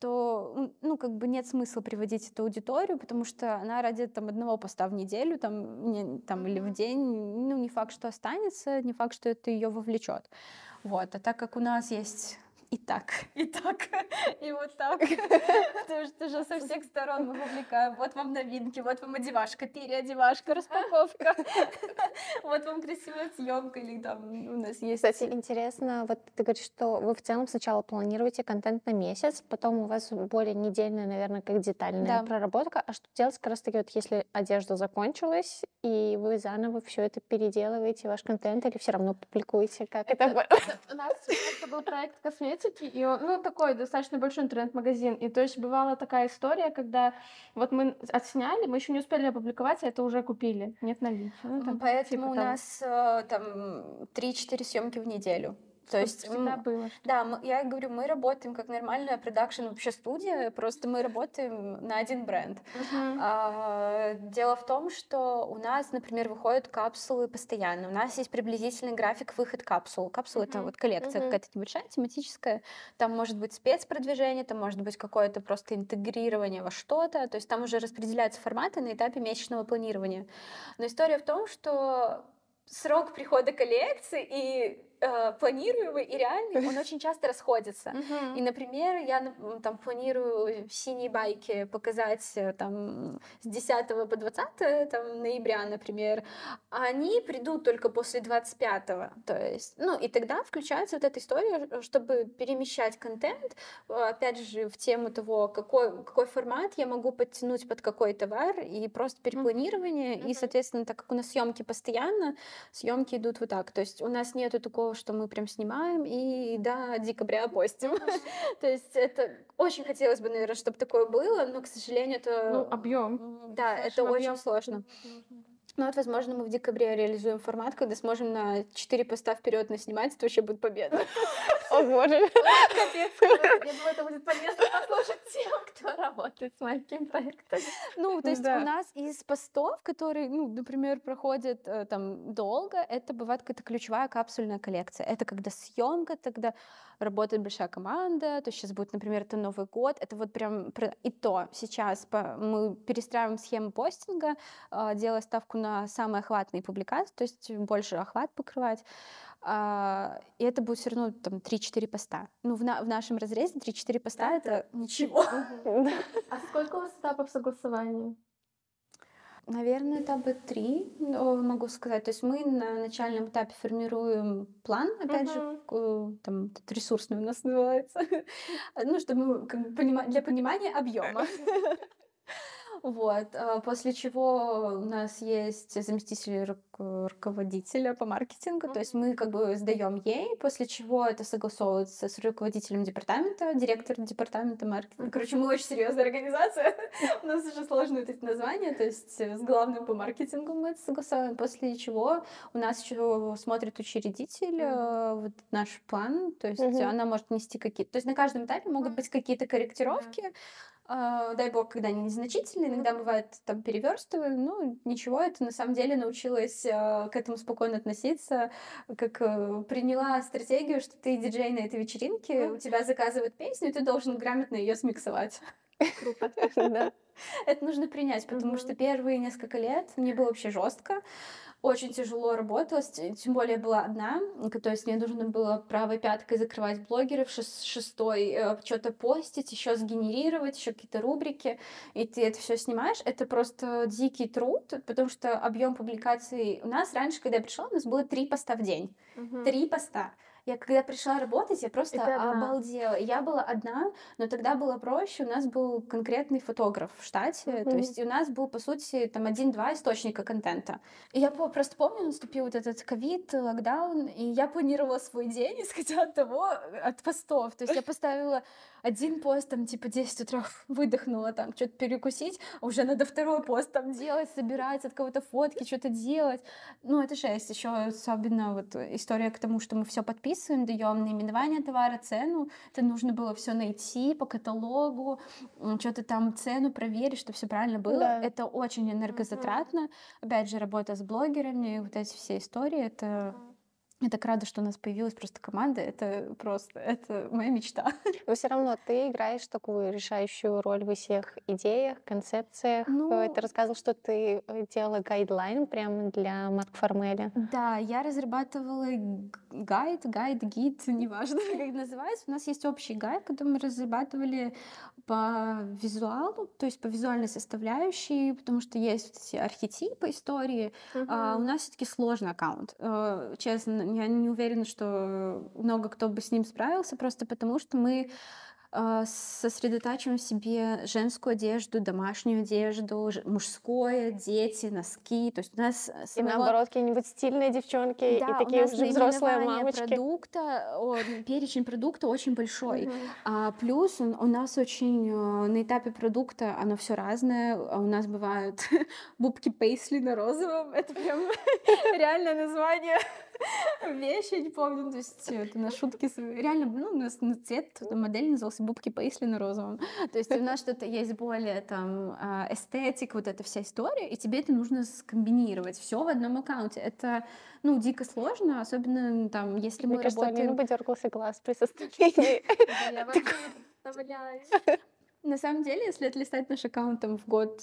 то, ну, как бы нет смысла приводить эту аудиторию, потому что она ради там одного поста в неделю там, не, там, или в день, ну, не факт, что останется, не факт, что это ее вовлечет. Вот. А так как у нас есть и так, и так, и вот так, потому что же со всех сторон мы вовлекаем. Вот вам новинки, вот вам одевашка, переодевашка, распаковка, вот вам красивая съемка или там у нас есть. Кстати, интересно, вот ты говоришь, что вы в целом сначала планируете контент на месяц, потом у вас более недельная, наверное, как детальная проработка. А что делать как раз-таки, вот если одежда закончилась, и вы заново все это переделываете, ваш контент, или все равно публикуете, как это? У нас был проект косметики, и он, ну, такой достаточно большой интернет-магазин. И то есть бывала такая история, когда вот мы отсняли, мы еще не успели опубликовать, а это уже купили. Нет наличия. Ну, там, поэтому типа, там... у нас там три-четыре съемки в неделю. То есть, всегда было. Да, я говорю, мы работаем как нормальная продакшн вообще студия, просто мы работаем на один бренд. Uh-huh. А, дело в том, что у нас, например, выходят капсулы постоянно. У нас есть приблизительный график выход капсул. Капсулы — uh-huh. это вот коллекция uh-huh. какая-то небольшая, тематическая. Там может быть спецпродвижение, там может быть какое-то просто интегрирование во что-то. То есть там уже распределяются форматы на этапе месячного планирования. Но история в том, что срок прихода коллекции и э, планируемый, и реальный, он очень часто расходится. Uh-huh. И, например, я там планирую в синей байке показать там, с десятого по двадцатое там, ноября, например, а они придут только после двадцать пятого. То есть, ну, и тогда включается вот эта история, чтобы перемещать контент, опять же, в тему того, какой, какой формат я могу подтянуть под какой товар, и просто перепланирование, uh-huh. и, соответственно, так как у нас съемки постоянно, съемки идут вот так. То есть у нас нету такого, что мы прям снимаем и до декабря постим. То есть это очень хотелось бы, наверное, чтобы такое было, но, к сожалению, это... Ну, объем. Да, это очень сложно. Ну вот, возможно, мы в декабре реализуем формат, когда сможем на четыре поста вперед наснимать, это вообще будет победа. О боже. Капец. Я думаю, это будет полезно послушать тем, кто работает с маленьким проектом. Ну, то есть у нас из постов, которые, ну, например, проходят там долго, это бывает какая-то ключевая капсульная коллекция. Это когда съемка, тогда работает большая команда, то сейчас будет, например, это Новый год, это вот прям и то. Сейчас мы перестраиваем схему постинга, делая ставку на самые охватные публикации, то есть больше охват покрывать. Uh, и это будет все равно там три-четыре поста. Ну, в, на- в нашем разрезе три-четыре поста да, — это ничего. А сколько у вас этапов согласования? Наверное, этапы три, могу сказать. То есть мы на начальном этапе формируем план, опять uh-huh. же, там ресурсный у нас называется, ну, чтобы для понимания объема. Вот. После чего у нас есть заместитель ру- руководителя по маркетингу, mm-hmm. то есть мы как бы сдаем ей, после чего это согласовывается с руководителем департамента, директором департамента маркетинга. Короче, мы очень серьезная организация, у нас уже сложные эти названия, то есть с главным по маркетингу мы это согласовываем, после чего у нас еще смотрит учредитель mm-hmm. вот наш план, то есть mm-hmm. она может нести какие-то... То есть на каждом этапе могут быть какие-то корректировки, mm-hmm. дай бог, когда они незначительные, иногда бывает там переверстываем, ну ничего, это на самом деле научилась э, к этому спокойно относиться, как э, приняла стратегию, что ты диджей на этой вечеринке, у тебя заказывают песню, и ты должен грамотно ее смиксовать. Круто, да. Это нужно принять, потому что первые несколько лет мне было вообще жестко. Очень тяжело работала, тем более была одна, то есть мне нужно было правой пяткой закрывать блогеров, шестой что-то постить, еще сгенерировать, еще какие-то рубрики, и ты это все снимаешь. Это просто дикий труд, потому что объем публикаций у нас раньше, когда я пришла, у нас было три поста в день, угу. три поста. Я когда пришла работать, я просто это обалдела. Одна. Я была одна, но тогда было проще. У нас был конкретный фотограф в штате. Mm-hmm. То есть у нас был, по сути, там один-два источника контента. И я просто помню, наступил вот этот ковид, локдаун, и я планировала свой день, исходя от того, от постов. То есть я поставила один пост, там, типа, десять утра выдохнула, там, что-то перекусить, а уже надо второй пост там делать, собирать от кого-то фотки, что-то делать. Ну, это жесть. Еще особенно вот история к тому, что мы все подписываем, даем наименование товара, цену. Это нужно было все найти по каталогу, что-то там цену проверить, чтобы все правильно было. Да. Это очень энергозатратно. Mm-hmm. Опять же, работа с блогерами, вот эти все истории, это... Я так рада, что у нас появилась просто команда. Это просто, это моя мечта. Но все равно ты играешь такую решающую роль во всех идеях, концепциях. Ну, ты рассказывала, что ты делала гайдлайн прямо для Марк Формеля. Да, я разрабатывала гайд, гайд, гид, неважно, как это называется. У нас есть общий гайд, который мы разрабатывали по визуалу, то есть по визуальной составляющей, потому что есть все архетипы истории. Uh-huh. А у нас все-таки сложный аккаунт. Честно, я не уверена, что много кто бы с ним справился, просто потому что мы сосредотачиваем в себе женскую одежду, домашнюю одежду, мужское, дети, носки. То есть у нас и самого... наоборот какие-нибудь стильные девчонки, да, и такие уже взрослые мамочки. Продукта, он, перечень продукта очень большой. Mm-hmm. А, плюс он, у нас очень на этапе продукта оно все разное. У нас бывают губки пейсли на розовом. Это прям реальное название вещи, не помню. То есть это на шутки реально, ну, у нас цвет модель назывался бубки пейсли на розовом. То есть у нас что-то есть более там эстетик, вот эта вся история, и тебе это нужно скомбинировать все в одном аккаунте. Это, ну, дико сложно, особенно там, если Мне мы кажется, работаем... Мне кажется, у меня подергался глаз при составлении. Я вообще представляюсь. На самом деле, если отлистать наш аккаунт там, в год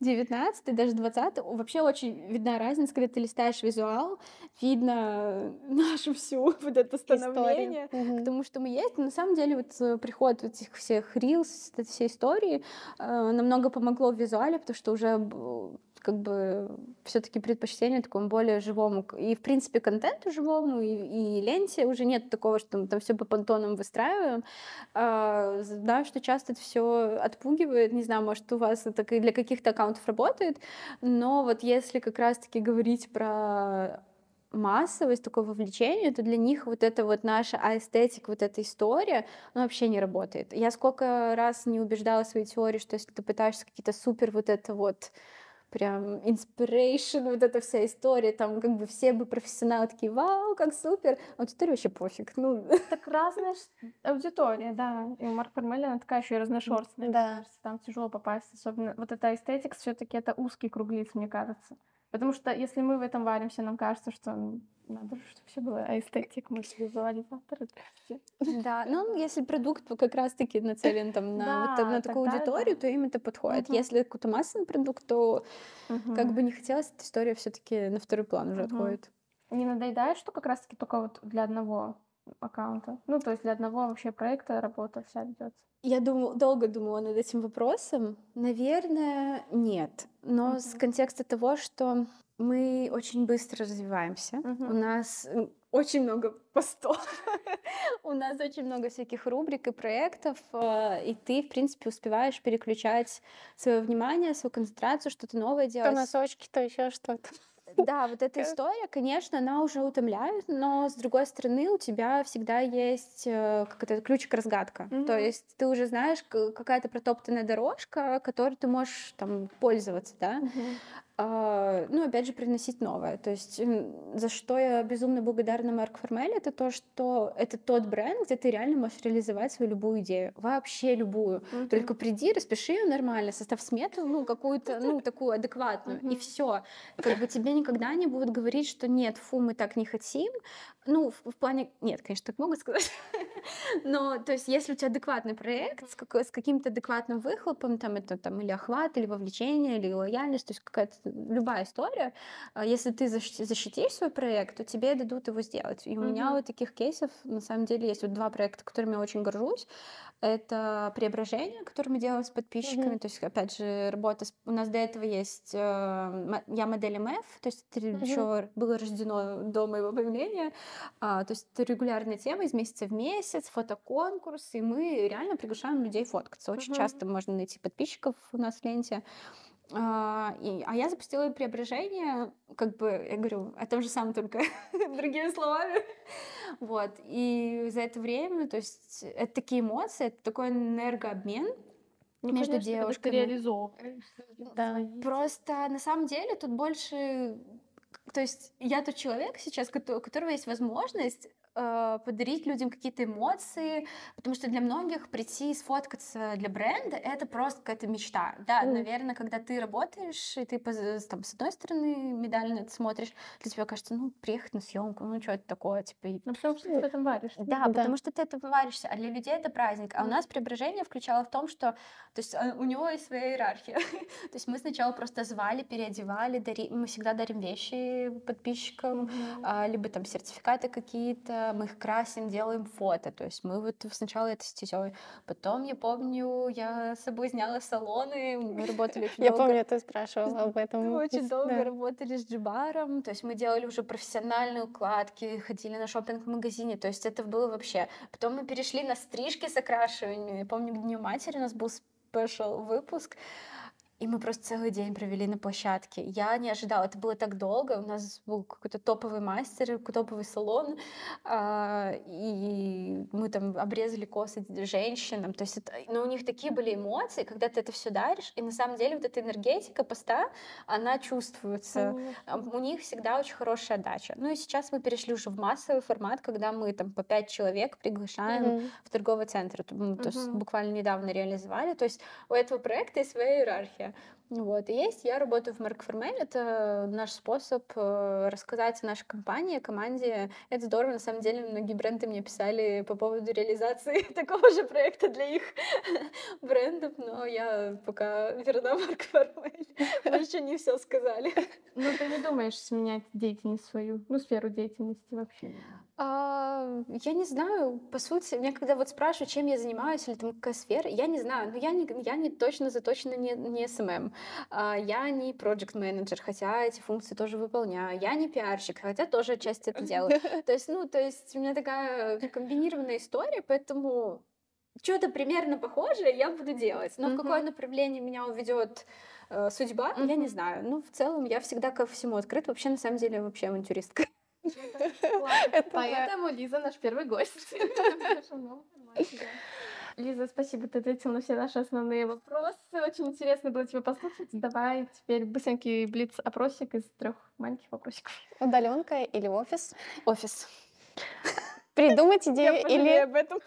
девятнадцатый, даже двадцатый, вообще очень видна разница, когда ты листаешь визуал, видно нашу всю вот это становление, угу. к тому, что мы есть. На самом деле, вот приход вот этих всех рилс, этой всей истории э, намного помогло в визуале, потому что уже... как бы все-таки предпочтение такому более живому. И, в принципе, контенту живому, и, и ленте уже нет такого, что мы там все по понтонам выстраиваем. А, да, что часто это все отпугивает. Не знаю, может, у вас это для каких-то аккаунтов работает, но вот если как раз-таки говорить про массовость, такое вовлечение, то для них вот это вот наша аэстетика, вот эта история, она вообще не работает. Я сколько раз не убеждала свои теории, что если ты пытаешься какие-то супер вот это вот прям inspiration, вот эта вся история, там как бы все бы профессионалы такие, вау, как супер, а аудитория вообще пофиг. Ну. Так разная аудитория, да, и у Марк Формеле она такая еще и разношерстная, да. Там тяжело попасть, особенно вот эта эстетика, все-таки это узкий круг лиц, мне кажется, потому что если мы в этом варимся, нам кажется, что надо же, чтобы все было аэстетик, мы же визуализаторы. Да, ну если продукт как раз-таки нацелен там на, да, вот, на такую аудиторию, это... то им это подходит. Угу. Если какой-то массовый продукт, то угу. как бы не хотелось, эта история все-таки на второй план уже угу. отходит. Не надоедает, что как раз-таки только вот для одного аккаунта? Ну, то есть для одного вообще проекта работа вся ведется? Я думала, долго думала над этим вопросом. Наверное, нет. Но угу. с контекста того, что... мы очень быстро развиваемся. Uh-huh. У нас очень много постов. У нас очень много всяких рубрик и проектов. И ты, в принципе, успеваешь переключать свое внимание, свою концентрацию, что-то новое делать. То носочки, то еще что-то. Да, вот эта история, конечно, она уже утомляет, но, с другой стороны, у тебя всегда есть как это, ключик-разгадка. Mm-hmm. То есть ты уже знаешь, какая-то протоптанная дорожка, которой ты можешь там пользоваться, да? Mm-hmm. А, ну, опять же, привносить новое. То есть за что я безумно благодарна Марку Формеле, это то, что это тот бренд, где ты реально можешь реализовать свою любую идею. Вообще любую. Mm-hmm. Только приди, распиши ее нормально, состав смету, ну, какую-то, ну, такую адекватную, mm-hmm. и все. Как бы тебе не никогда не будут говорить, что нет, фу, мы так не хотим. Ну, в, в плане... Нет, конечно, так могут сказать. Но, то есть, если у тебя адекватный проект с, как, с каким-то адекватным выхлопом, там, это там или охват, или вовлечение, или лояльность, то есть какая-то любая история, если ты защитишь свой проект, то тебе дадут его сделать. И у mm-hmm. меня вот таких кейсов, на самом деле, есть вот два проекта, которыми я очень горжусь. Это преображение, которое мы делаем с подписчиками. Mm-hmm. То есть, опять же, работа... С... У нас до этого есть... Э, я модель эм эф, то есть это mm-hmm. еще было рождено до моего появления. А, то есть это регулярная тема из месяца в месяц, фотоконкурс, и мы реально приглашаем людей фоткаться. Очень mm-hmm. часто можно найти подписчиков у нас в ленте. А, и, а я запустила преображение, как бы, я говорю, о том же самом, только другими словами. Вот. И за это время, то есть это такие эмоции, это такой энергообмен, ну, между конечно, девушками. Ты реализовываешь. Да. Просто на самом деле тут больше... То есть я тот человек сейчас, у которого есть возможность э, подарить людям какие-то эмоции, потому что для многих прийти и сфоткаться для бренда — это просто какая-то мечта. Да, mm. наверное, когда ты работаешь, и ты там, с одной стороны медально это смотришь, для тебя кажется, ну, приехать на съемку, ну, что это такое? Типа... Ну, потому что ты в этом варишься. Да, да, потому что ты в этом варишься, а для людей это праздник. А mm. у нас преображение включало в том, что... То есть у него есть своя иерархия. То есть мы сначала просто звали, переодевали, дари... мы всегда дарим вещи подписчикам, mm-hmm. либо там сертификаты какие-то, мы их красим, делаем фото. То есть мы вот сначала это стезёй. Потом, я помню, я соблазняла салоны, мы работали очень долго. Я помню, ты спрашивала об этом. Мы очень долго работали с джибаром. То есть мы делали уже профессиональные укладки, ходили на шопинг в магазине. То есть это было вообще... Потом мы перешли на стрижки с окрашиванием. Я помню, к Дню матери у нас был спешл выпуск. И мы просто целый день провели на площадке. Я не ожидала, это было так долго. У нас был какой-то топовый мастер, топовый салон. И мы там обрезали косы женщинам. То есть это, ну, у них такие были эмоции, когда ты это все даришь. И на самом деле вот эта энергетика поста, она чувствуется. Mm-hmm. У них всегда очень хорошая отдача. Ну и сейчас мы перешли уже в массовый формат, когда мы там по пять человек приглашаем mm-hmm. в торговый центр. То есть mm-hmm. буквально недавно реализовали. То есть у этого проекта есть своя иерархия. Вот, и есть, я работаю в Марк Формель, это наш способ рассказать о нашей компании, команде. Это здорово, на самом деле, многие бренды мне писали по поводу реализации такого же проекта для их брендов, но я пока верна Марк Формель, мы еще не все сказали. Ну, ты не думаешь сменять деятельность свою, ну, сферу деятельности вообще? А, я не знаю, по сути, меня когда вот спрашивают, чем я занимаюсь, или там какая сфера, я не знаю, но я не, я не точно заточена не, не эс эм эм, а, я не проджект-менеджер, хотя эти функции тоже выполняю, я не пиарщик, хотя тоже часть это делаю. То есть, ну, то есть у меня такая комбинированная история, поэтому что-то примерно похожее я буду делать, но mm-hmm. в какое направление меня уведет э, судьба, mm-hmm. я не знаю. Ну, в целом, я всегда ко всему открыта, вообще, на самом деле, вообще авантюристка. Поэтому Лиза наш первый гость. Лиза, спасибо, ты ответила на все наши основные вопросы. Очень интересно было тебя послушать. Давай теперь быстренький блиц-опросик из трех маленьких вопросиков. Удалёнка или офис? Офис. Придумать идею или... об этом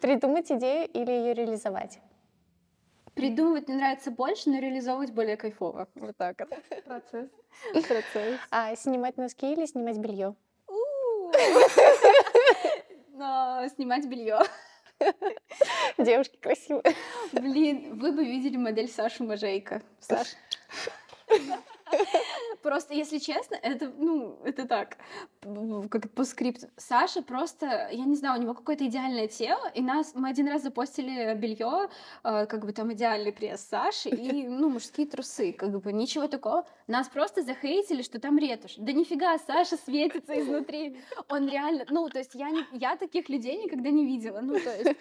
Придумать идею или ее реализовать? Придумывать мне нравится больше, но реализовывать более кайфово. Вот так вот. Процесс. Процесс. А снимать носки или снимать белье? Но снимать белье. Девушки красивые. Блин, вы бы видели модель Сашу Можейко. Саша. Просто, если честно, это, ну, это так, как по скрипту. Саша просто, я не знаю, у него какое-то идеальное тело, и нас, мы один раз запостили белье, э, как бы там идеальный пресс Саши, и, ну, мужские трусы, как бы, ничего такого. Нас просто захейтили, что там ретушь. Да нифига, Саша светится изнутри. Он реально, ну, то есть я, не, я таких людей никогда не видела, ну, то есть...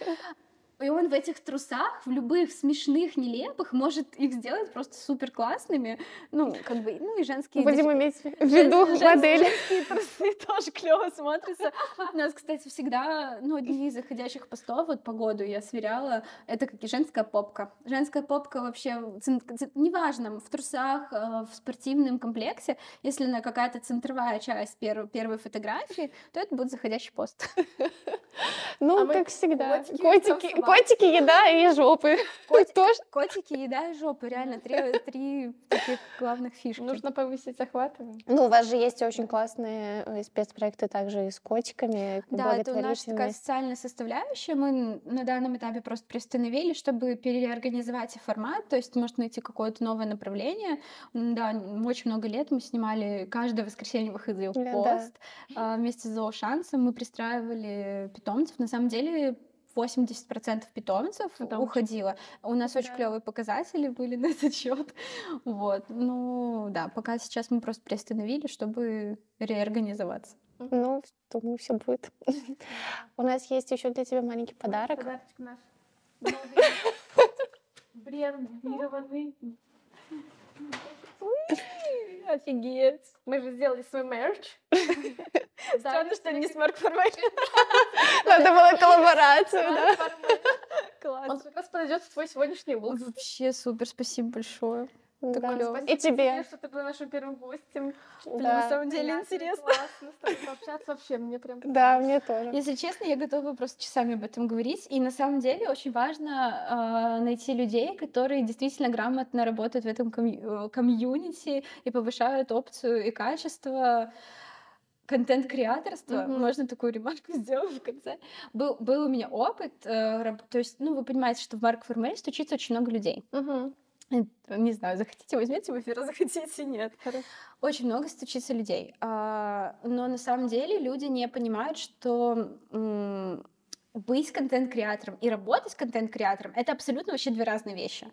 И он в этих трусах, в любых смешных, нелепых, может их сделать просто супер классными. Ну, как бы, ну и женские... Будем деш... иметь в виду Жен... модель. Женские трусы тоже клево смотрятся. У нас, кстати, всегда, ну, одни из заходящих постов, вот погоду я сверяла, это как и женская попка. Женская попка вообще, цин... неважно, в трусах, в спортивном комплекте, если она какая-то центровая часть пер... первой фотографии, то это будет заходящий пост. Ну, как всегда, котики... Котики, еда и жопы. Котик, котики, еда и жопы. Реально, три, три таких главных фишки. Нужно повысить охваты. Ну, у вас же есть очень классные спецпроекты также и с котиками. Да, это наша такая социальная составляющая. Мы на данном этапе просто приостановили, чтобы переорганизовать формат. То есть может найти какое-то новое направление. Да, очень много лет мы снимали каждое воскресенье выходил да, пост. Да. Вместе с зоошансом мы пристраивали питомцев. На самом деле... восемьдесят процентов питомцев Потом. уходило. У нас да. очень клевые показатели были на этот счет. Вот. Ну да, пока сейчас мы просто приостановили, чтобы реорганизоваться. Ну, думаю, все будет. У нас есть еще для тебя маленький подарок. Подарочек наш. Брендированный. Офигеть. Мы же сделали свой мерч. Странно, что не с Марк Формель. Надо было коллаборацию, да? Класс. Он как раз подойдет в твой сегодняшний влог. Вообще супер, спасибо большое. Да, спасибо и тебе, что ты была нашим первым гостем. Да. Блин, на самом деле да, интересно. Классно с тобой пообщаться вообще, мне прям... Да, мне тоже. Если честно, я готова просто часами об этом говорить. И на самом деле очень важно э, найти людей, которые действительно грамотно работают в этом комью- комьюнити и повышают опцию и качество... контент-креаторство, mm-hmm. можно такую ремарку сделать в конце. Был, был у меня опыт, э, раб, то есть, ну, вы понимаете, что в Марк Формель стучится очень много людей. Mm-hmm. Не знаю, захотите, возьмите в эфир, захотите, нет. Хорошо. Очень много стучится людей. Но на самом деле люди не понимают, что быть контент-креатором и работать контент-креатором — это абсолютно вообще две разные вещи.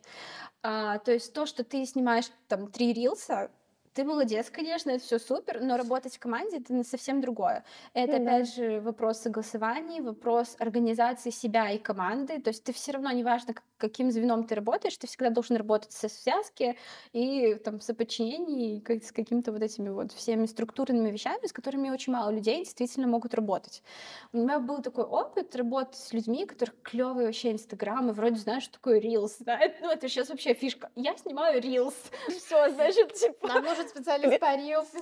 То есть то, что ты снимаешь там три рилса, ты молодец, конечно, это все супер, но работать в команде — это совсем другое. Это, mm-hmm. опять же, вопрос согласований, вопрос организации себя и команды. То есть ты все равно, неважно, каким звеном ты работаешь, ты всегда должен работать со связки и там, со подчинением, и с какими-то вот этими вот всеми структурными вещами, с которыми очень мало людей действительно могут работать. У меня был такой опыт работать с людьми, у которых клёвые вообще инстаграмы, вроде знаешь, что такое рилс, да? Ну это сейчас вообще фишка. Я снимаю рилс. Все, значит, типа... специалист по рилсу.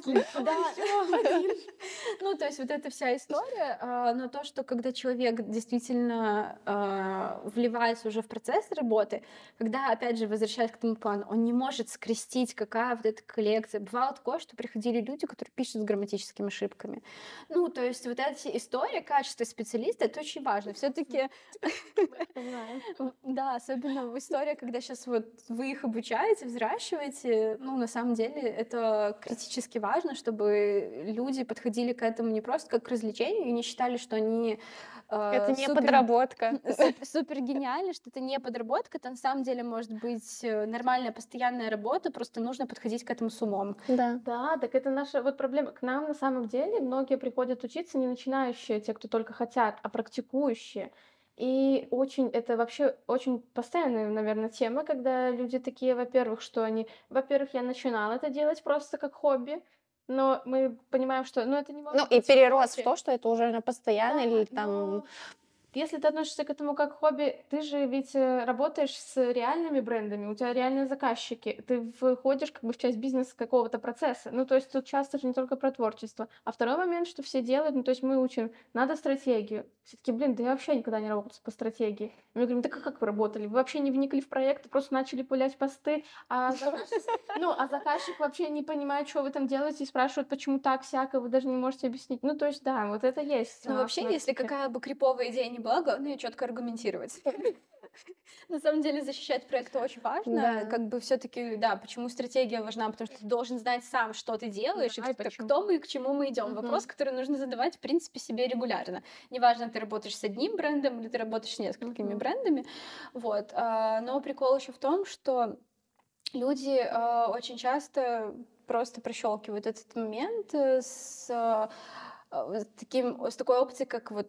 Ну, то есть вот эта вся история, но то, что когда человек действительно вливается уже в процесс работы, когда, опять же, возвращаясь к тому плану, он не может скрестить, какая вот эта коллекция. Бывало такое, что приходили люди, которые пишут с грамматическими ошибками. Ну, то есть вот эта история, качество специалиста, это очень важно. Все-таки, да, особенно история, когда сейчас вот вы их обучаете, взращиваете, ну, на самом деле, это это критически важно, чтобы люди подходили к этому не просто как к развлечению и не считали, что они э, это не супер, подработка. Супер, супер гениально, что это не подработка, это на самом деле может быть нормальная постоянная работа, просто нужно подходить к этому с умом. Да, да, так это наша вот проблема. К нам на самом деле многие приходят учиться не начинающие, те, кто только хотят, а практикующие. И очень, это вообще очень постоянная, наверное, тема, когда люди такие, во-первых, что они... Во-первых, я начинала это делать просто как хобби, но мы понимаем, что... Ну, это не может ну, быть и перерос хобби. В то, что это уже на постоянно да, или там... Но... Если ты относишься к этому как хобби, ты же ведь работаешь с реальными брендами, у тебя реальные заказчики, ты выходишь как бы в часть бизнеса какого-то процесса. Ну, то есть тут часто же не только про творчество. А второй момент, что все делают, ну, то есть мы учим, надо стратегию. Все таки, блин, да я вообще никогда не работала по стратегии. Мы говорим, так как вы работали? Вы вообще не вникли в проект, просто начали пулять посты, а заказчик вообще не понимает, что вы там делаете, и спрашивают, почему так, всяко, вы даже не можете объяснить. Ну, то есть, да, вот это есть. Ну, вообще, если какая бы криповая идея не была, главное её четко аргументировать. На самом деле защищать проект очень важно. Да. Как бы все-таки, да, почему стратегия важна? Потому что ты должен знать сам, что ты делаешь, да, и кто, кто мы и к чему мы идем. Угу. Вопрос, который нужно задавать, в принципе, себе регулярно. Неважно, ты работаешь с одним брендом или ты работаешь с несколькими угу. брендами. Вот. Но прикол еще в том, что люди очень часто просто прощелкивают этот момент с, таким, с такой опцией, как вот...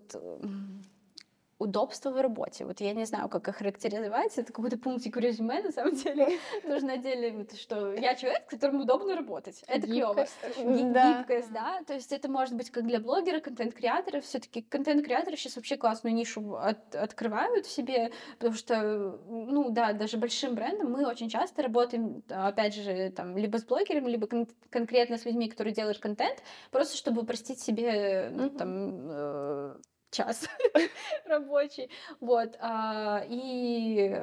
удобство в работе. Вот я не знаю, как охарактеризовать. Это какой-то пунктик в резюме, на самом деле. Нужно отдельно, что я человек, которому удобно работать. Это клёво. Гибкость, да. То есть это может быть как для блогера, контент-креатора. Всё-таки контент-креаторы сейчас вообще классную нишу открывают в себе, потому что, ну да, даже большим брендом мы очень часто работаем, опять же, там, либо с блогером, либо конкретно с людьми, которые делают контент, просто чтобы упростить себе, ну, там... час рабочий, вот, а, и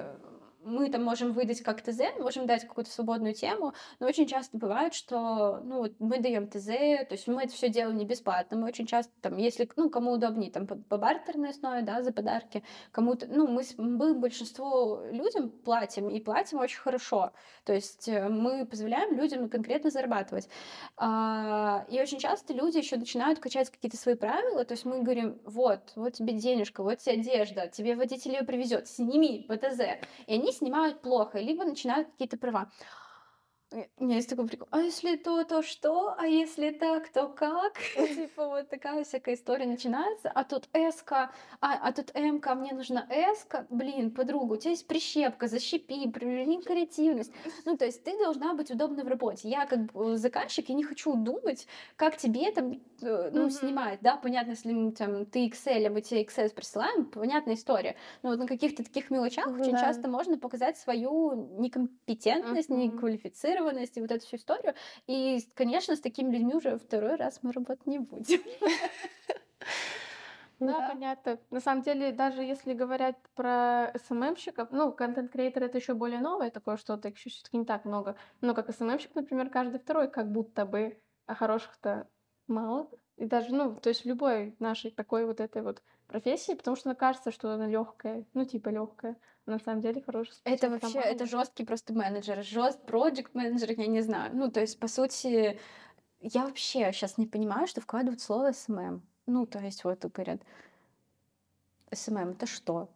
мы там можем выдать как ТЗ, можем дать какую-то свободную тему, но очень часто бывает, что, ну, вот мы даем ТЗ, то есть мы это все делаем не бесплатно, мы очень часто, там, если, ну, кому удобнее, там, по, по бартерной основе, да, за подарки, кому-то, ну, мы, мы большинству людям платим, и платим очень хорошо, то есть мы позволяем людям конкретно зарабатывать, а, и очень часто люди еще начинают качать какие-то свои правила, то есть мы говорим, вот, вот тебе денежка, вот тебе одежда, тебе водитель ее привезет, сними по ТЗ, и они снимают плохо, либо начинают какие-то права. У меня есть такой прикол. А если то, то что? А если так, то как? Типа вот такая всякая история начинается. А тут эска, а тут эмка, мне нужна эска. Блин, подруга, у тебя есть прищепка, защипи, приверни креативность. Ну, то есть ты должна быть удобна в работе. Я как заказчик, я не хочу думать, как тебе там снимать. Да, понятно, если там ты Excel, а мы тебе Excel присылаем, понятная история. Но вот на каких-то таких мелочах очень часто можно показать свою некомпетентность, неквалифицированность, и вот эту всю историю. И, конечно, с такими людьми уже второй раз мы работать не будем. Да, понятно. На самом деле, даже если говорить про эс эм эм-щиков, ну, контент-креатор — это еще более новое такое что-то, их все-таки не так много. Но как эс эм эм-щик, например, каждый второй, как будто бы, а хороших-то мало. И даже, ну, то есть в любой нашей такой вот этой вот профессии, потому что кажется, что она легкая, ну, типа легкая. на самом деле хороший способ. Это вообще, команды. Это жесткий просто менеджер, жест проект менеджер, я не знаю. Ну, то есть, по сути, я вообще сейчас не понимаю, что вкладывают слово эс эм эм. Ну, то есть, вот говорят, эс эм эм, это что?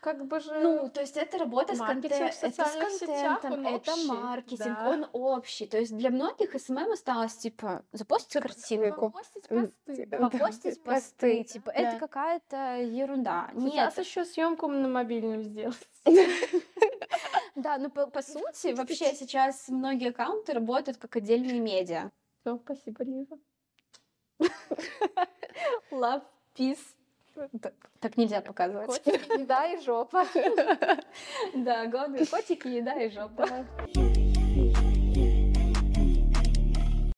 Как бы же... Ну, то есть это работа с, контент, это с контентом, это общий, маркетинг, да. Он общий. То есть для многих эс эм эм осталось, типа, запостить картинку, попостить посты, да, попостить да, посты, да. Типа, да. Это какая-то ерунда. Сейчас Нет. еще съемку на мобильном сделать. Да, ну, по сути, вообще сейчас многие аккаунты работают как отдельные медиа. Все, спасибо, Лиза. Love, peace. Так нельзя показывать. Котики, еда и жопа. Да, главное, котики, еда и жопа.